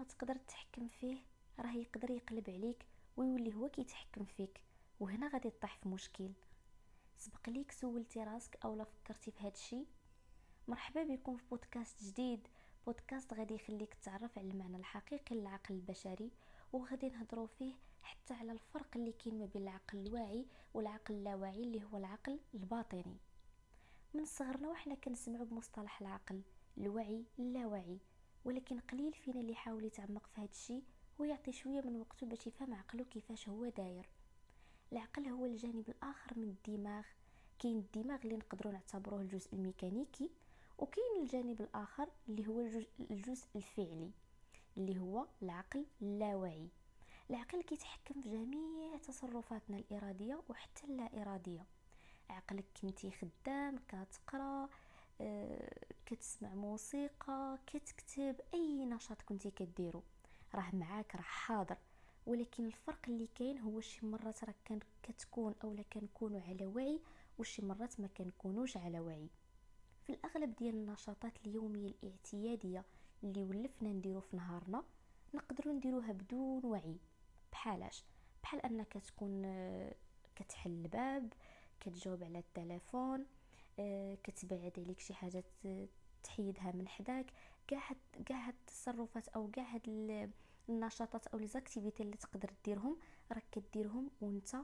ما تقدر تتحكم فيه راه يقدر يقلب عليك ويولي هو كيتحكم فيك، وهنا غادي تطيح في مشكل. سبق ليك سولتي راسك اولا فكرتي في هذا الشيء؟ مرحبا بكم في بودكاست جديد، بودكاست غادي يخليك تتعرف على المعنى الحقيقي للعقل البشري، وغادي نهضروا فيه حتى على الفرق اللي كاين ما بين العقل الواعي والعقل اللاواعي اللي هو العقل الباطني. من صغرنا وحنا كنسمعوا بمصطلح العقل الواعي اللاواعي، ولكن قليل فينا اللي يحاول يتعمق في هذا الشيء ويعطي شويه من وقته باش يفهم عقله كيفاش هو داير. العقل هو الجانب الاخر من الدماغ، كاين الدماغ اللي نقدروا نعتبروه الجزء الميكانيكي، وكاين الجانب الاخر اللي هو الجزء الفعلي اللي هو العقل اللاواعي. العقل كيتحكم في جميع تصرفاتنا الاراديه وحتى اللا اراديه. عقلك كنتي خدام، كتقرا، كتسمع موسيقى، كتكتب، اي نشاط كنتي كديرو راه معاك، راه حاضر. ولكن الفرق اللي كاين هو شي مرات راه كتكون اولا كنكونوا على وعي، وشي مرات ما كنكونوش على وعي. في الاغلب ديال النشاطات اليوميه الاعتياديه اللي ولفنا نديرو في نهارنا نقدروا نديروها بدون وعي. بحال انك تكون كتحل الباب، كتجاوب على التلفون، كتبعد عليك شي حاجه تحيدها من حداك. كاع هاد التصرفات او كاع هاد النشاطات او ليزاكتيفيتي اللي تقدر ديرهم راك كديرهم وانت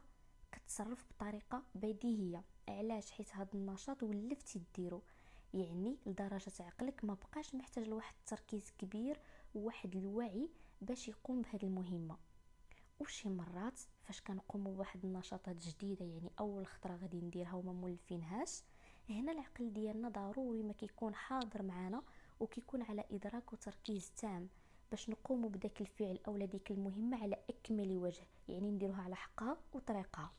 كتصرف بطريقه بديهيه. علاش؟ حيت هاد النشاط ولفتي ديرو، يعني لدرجه عقلك ما بقاش محتاج لواحد التركيز كبير وواحد الوعي باش يقوم بهاد المهمه. وشي مرات فاش كنقوموا بواحد النشاطات جديده، يعني اول خطره غادي نديرها وما مولفينهاش، هنا العقل ديالنا ضروري ما كيكون حاضر معنا وكيكون على ادراك وتركيز تام باش نقوموا بداك الفعل او لديك المهمه على اكمل وجه، يعني نديروها على حقها وطريقها.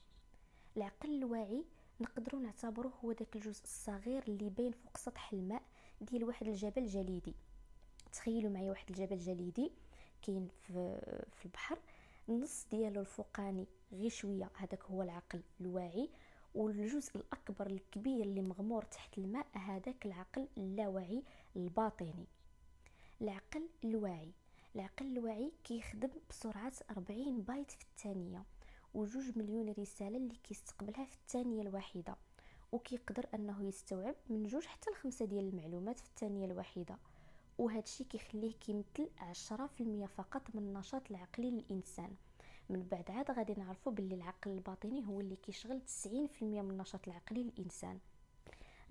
العقل الواعي نقدروا نعتبروه هو داك الجزء الصغير اللي باين فوق سطح الماء ديال واحد الجبل جليدي. تخيلوا معايا واحد الجبل جليدي كاين في البحر، النص ديالو الفوقاني غير شويه، هذاك هو العقل الواعي، والجزء الاكبر الكبير اللي مغمور تحت الماء هذاك العقل اللاواعي الباطني. العقل الواعي، كيخدم بسرعه 40 بايت في الثانيه و2 مليون رساله اللي كيستقبلها في الثانيه الواحده، وكيقدر انه يستوعب من 2 حتى ل5 ديال المعلومات في الثانيه الواحده، وهذا الشيء كيخليه كيمثل 10% فقط من النشاط العقلي للانسان. من بعد عاد غادي نعرفوا باللي العقل الباطني هو اللي كيشغل 90% من النشاط العقلي للانسان.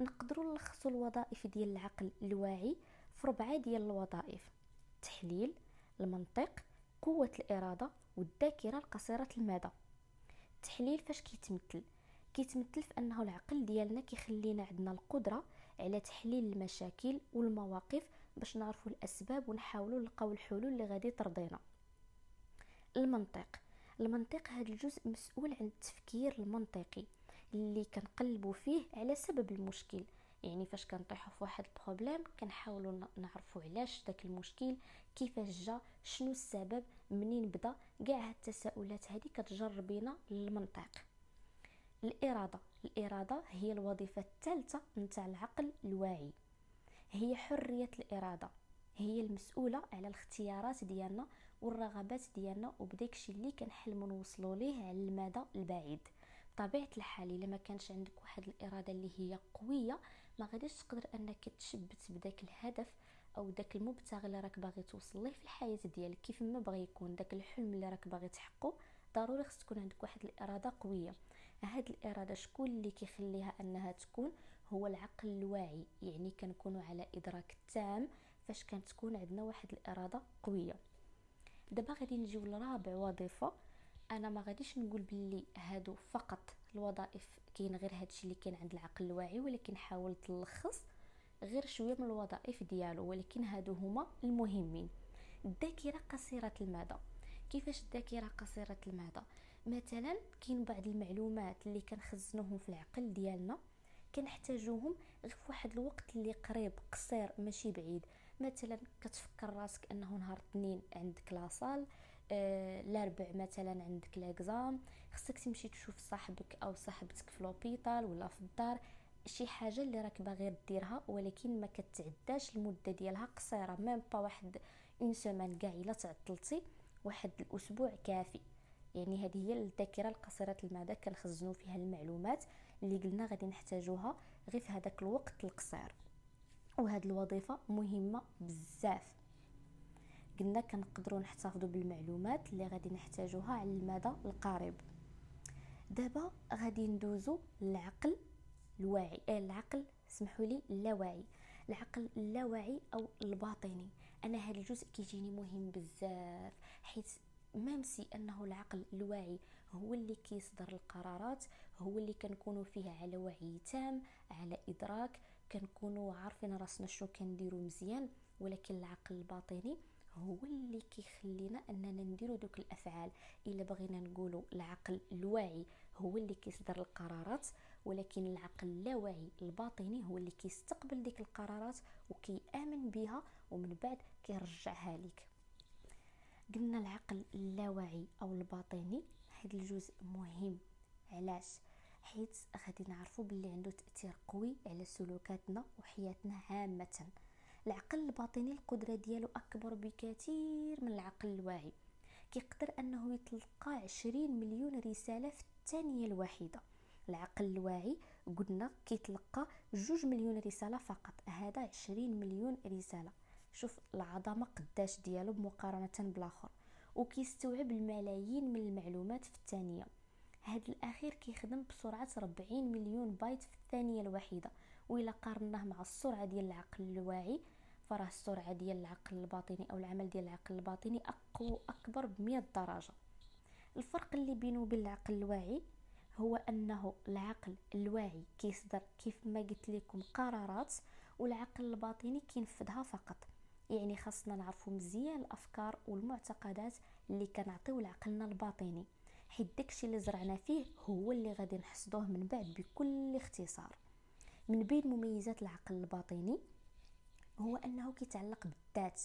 نقدروا نلخصوا الوظائف ديال العقل الواعي في 4 ديال الوظائف: التحليل، المنطق، قوه الاراده، والذاكره القصيره المدى. التحليل فاش كيتمثل في انه العقل ديالنا كيخلينا عندنا القدره على تحليل المشاكل والمواقف باش نعرفوا الاسباب ونحاولوا نلقاو الحلول اللي غادي ترضينا. المنطق، هذا الجزء مسؤول عن التفكير المنطقي اللي كنقلبوا فيه على سبب المشكل، يعني فاش كنطيحوا في واحد البروبليم كنحاولوا نعرفوا علاش داك المشكل، كيفاش جا، شنو السبب، منين بدا. كاع هاد التساؤلات هذه كتجر بينا للمنطق. الاراده، هي الوظيفه الثالثه نتاع العقل الواعي، هي حريه الاراده، هي المسؤوله على الاختيارات ديالنا والرغبات ديالنا وبداكشي اللي كنحلموا نوصلوا ليه على المدى البعيد. بطبيعه الحال الا ما كانش عندك واحد الاراده اللي هي قويه ما غاديش تقدر انك تشبت بداك الهدف او داك المبتغى اللي راك باغي توصل ليه في الحياه ديالك. كيف ما بغى يكون داك الحلم اللي راك باغي تحققه ضروري خص تكون عندك واحد الاراده قويه. هاد الاراده شكون اللي كيخليها انها تكون؟ هو العقل الواعي، يعني كنكونوا على ادراك تام فاش كتكون عندنا واحد الاراده قويه. دابا غادي نجيو لرابع وظيفه. انا ما غاديش نقول باللي هادو فقط الوظائف، كاين غير هادشي اللي كاين عند العقل الواعي، ولكن حاولت نلخص غير شويه من الوظائف ديالو، ولكن هادو هما المهمين. الذاكره قصيره المدى، كيفاش الذاكره قصيره المدى؟ مثلا كاين بعض المعلومات اللي كنخزنوهم في العقل ديالنا كنحتاجوهم غير في واحد الوقت اللي قريب قصير ماشي بعيد. مثلا كتفكر راسك انه نهار الاثنين عندك لاصال، الاربع مثلا عندك لاكزام، خصك تمشي تشوف صاحبك او صاحبتك في لوبيطال ولا في الدار، شي حاجه اللي راك باغي ديرها ولكن ما كتعداش المده ديالها قصيره، ميم با واحد ان سمان كاع الا تعطلتي واحد الاسبوع كافي. يعني هذه هي الذاكره القصيره المدى كنخزنوا فيها المعلومات اللي قلنا غادي نحتاجوها غير في هذاك الوقت القصير. وهاد الوظيفه مهمه بزاف، قلنا كنقدروا نحتفظوا بالمعلومات اللي غادي نحتاجوها على المدى القريب. دابا غادي ندوزو للعقل الواعي، العقل سمحوا لي اللاواعي، العقل اللاواعي او الباطني. انا هذا الجزء كيجيني مهم بزاف، حيت مامسي انه العقل الواعي هو اللي كيصدر القرارات، هو اللي كنكونوا فيها على وعي تام، على ادراك، كنكونوا عارفين راسنا شنو كنديروا مزيان. ولكن العقل الباطني هو اللي كيخلينا اننا نديروا دوك الافعال. الا بغينا نقولوا العقل الواعي هو اللي كيصدر القرارات، ولكن العقل اللاواعي الباطني هو اللي كيستقبل ديك القرارات وكيامن بها ومن بعد كيرجعها لك. قلنا العقل اللاواعي او الباطني هاد الجزء مهم، علاش؟ حيت غادي نعرفوا باللي عنده تاثير قوي على سلوكاتنا وحياتنا عامه. العقل الباطني القدره ديالو اكبر بكثير من العقل الواعي، كيقدر انه يتلقى 20 مليون رساله في الثانيه الواحده. العقل الواعي قلنا كيتلقى 2 مليون رساله فقط، هذا 20 مليون رساله. شوف العظمه قداش ديالو مقارنه بالاخر، وكيستوعب الملايين من المعلومات في الثانيه. هذا الاخير كيخدم بسرعه 40 مليون بايت في الثانيه الواحده، والا قارناه مع السرعه ديال العقل الواعي فراه السرعه ديال العقل الباطني او العمل ديال العقل الباطني اقوى اكبر ب100 درجه. الفرق اللي بينه وبين العقل الواعي هو انه العقل الواعي كيصدر كيف ما قلت لكم قرارات، والعقل الباطني كينفذها فقط. يعني خاصنا نعرفوا مزيان الافكار والمعتقدات اللي كنعطيو لعقلنا الباطني، حيت داكشي اللي زرعنا فيه هو اللي غادي نحصدوه من بعد بكل اختصار. من بين مميزات العقل الباطني هو انه كيتعلق بالذات،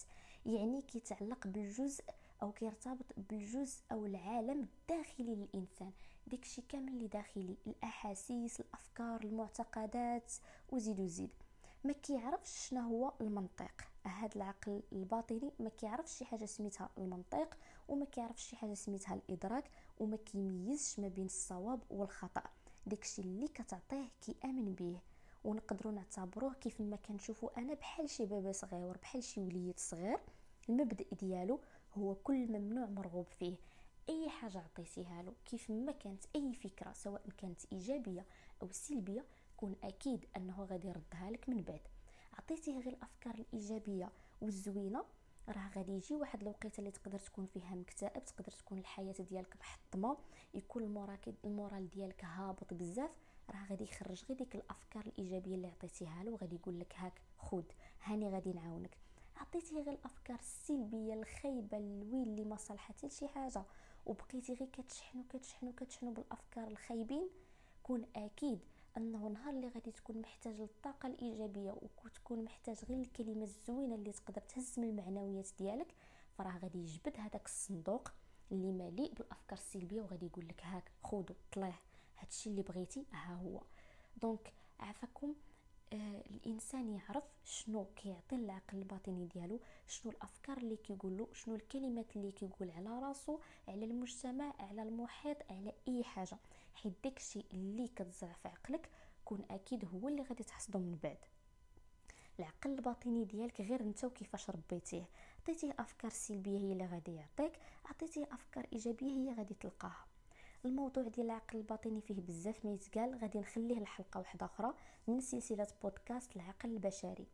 يعني كيتعلق بالجزء او كيرتبط بالجزء او العالم الداخلي للانسان، داكشي كامل اللي داخلي، الاحاسيس، الافكار، المعتقدات وزيد ما كيعرفش شنو هو المنطق. هذا العقل الباطني ما كيعرفش شي حاجه سميتها المنطق، وما كيعرفش شي حاجه سميتها الادراك، وما كيميزش ما بين الصواب والخطا. داكشي اللي كتعطيه كيامن به، ونقدروا نعتبروه كيف ما كنشوفوا انا بحال شي بابا صغير، بحال شي وليد صغير. المبدا ديالو هو كل ممنوع مرغوب فيه، اي حاجه عطيتيها له كيف ما كانت، اي فكره سواء كانت ايجابيه او سلبيه كون اكيد انه غادي يردها لك من بعد. عطيتيه غير الافكار الايجابيه والزوينه، راه غادي يجي واحد الوقيته اللي تقدر تكون فيها مكتئب، تقدر تكون الحياه ديالك محطمه، يكون المورال ديالك هابط بزاف، راه غادي يخرج غير ديك الافكار الايجابيه اللي عطيتيها له وغادي يقول لك هاك خذ هاني غادي نعاونك. عطيتيه غير الافكار السلبيه الخايبه الويل اللي ما صالحتي لشي حاجه، وبقيتي غير كتشحنو بالافكار الخايبين، كون اكيد انه نهار اللي غادي تكون محتاج للطاقه الايجابيه وتكون محتاج غير الكلمه الزوينه اللي تقدر تهز من المعنويات ديالك، فراه غادي يجبد هذاك الصندوق اللي مليء بالافكار السلبيه وغادي يقول لك هاك خذوا طلعه هادشي اللي بغيتي ها هو. دونك عافاكم، الانسان يعرف شنو كيعطي العقل الباطني ديالو، شنو الافكار اللي كيقول له، شنو الكلمات اللي كيقول على راسو، على المجتمع، على المحيط، على اي حاجه، حيت داكشي اللي كتزرع في عقلك كون اكيد هو اللي غادي تحصدو من بعد. العقل الباطني ديالك غير انت وكيفاش ربيتيه، عطيتيه افكار سلبيه هي اللي غادي يعطيك، عطيتيه افكار ايجابيه هي غادي تلقاها. الموضوع ديال العقل الباطني فيه بزاف ما يتقال، غادي نخليه لحلقه واحده اخرى من سلسله بودكاست العقل البشري.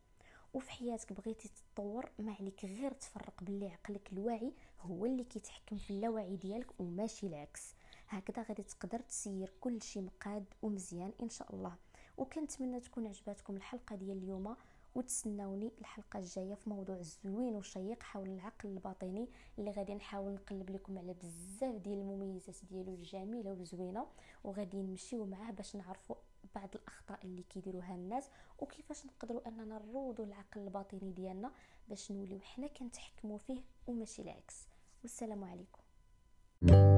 وفي حياتك بغيتي تتطور ما عليك غير تفرق باللي عقلك الواعي هو اللي كيتحكم في اللاوعي ديالك وماشي العكس، هكذا غادي تقدر تسير كل شيء مقاد ومزيان ان شاء الله. وكنتمنى تكون عجباتكم الحلقه ديال اليوم، وتسناوني الحلقه الجايه في موضوع زوين وشيق حول العقل الباطني اللي غادي نحاول نقلب لكم على بزاف ديال المميزات ديالو الجميله والزوينه، وغادي نمشيو معاه باش نعرفوا بعض الاخطاء اللي كيديروها الناس وكيفاش نقدروا اننا نروضوا العقل الباطني ديالنا باش نوليو حنا كنتحكموا فيه وماشي العكس. والسلام عليكم.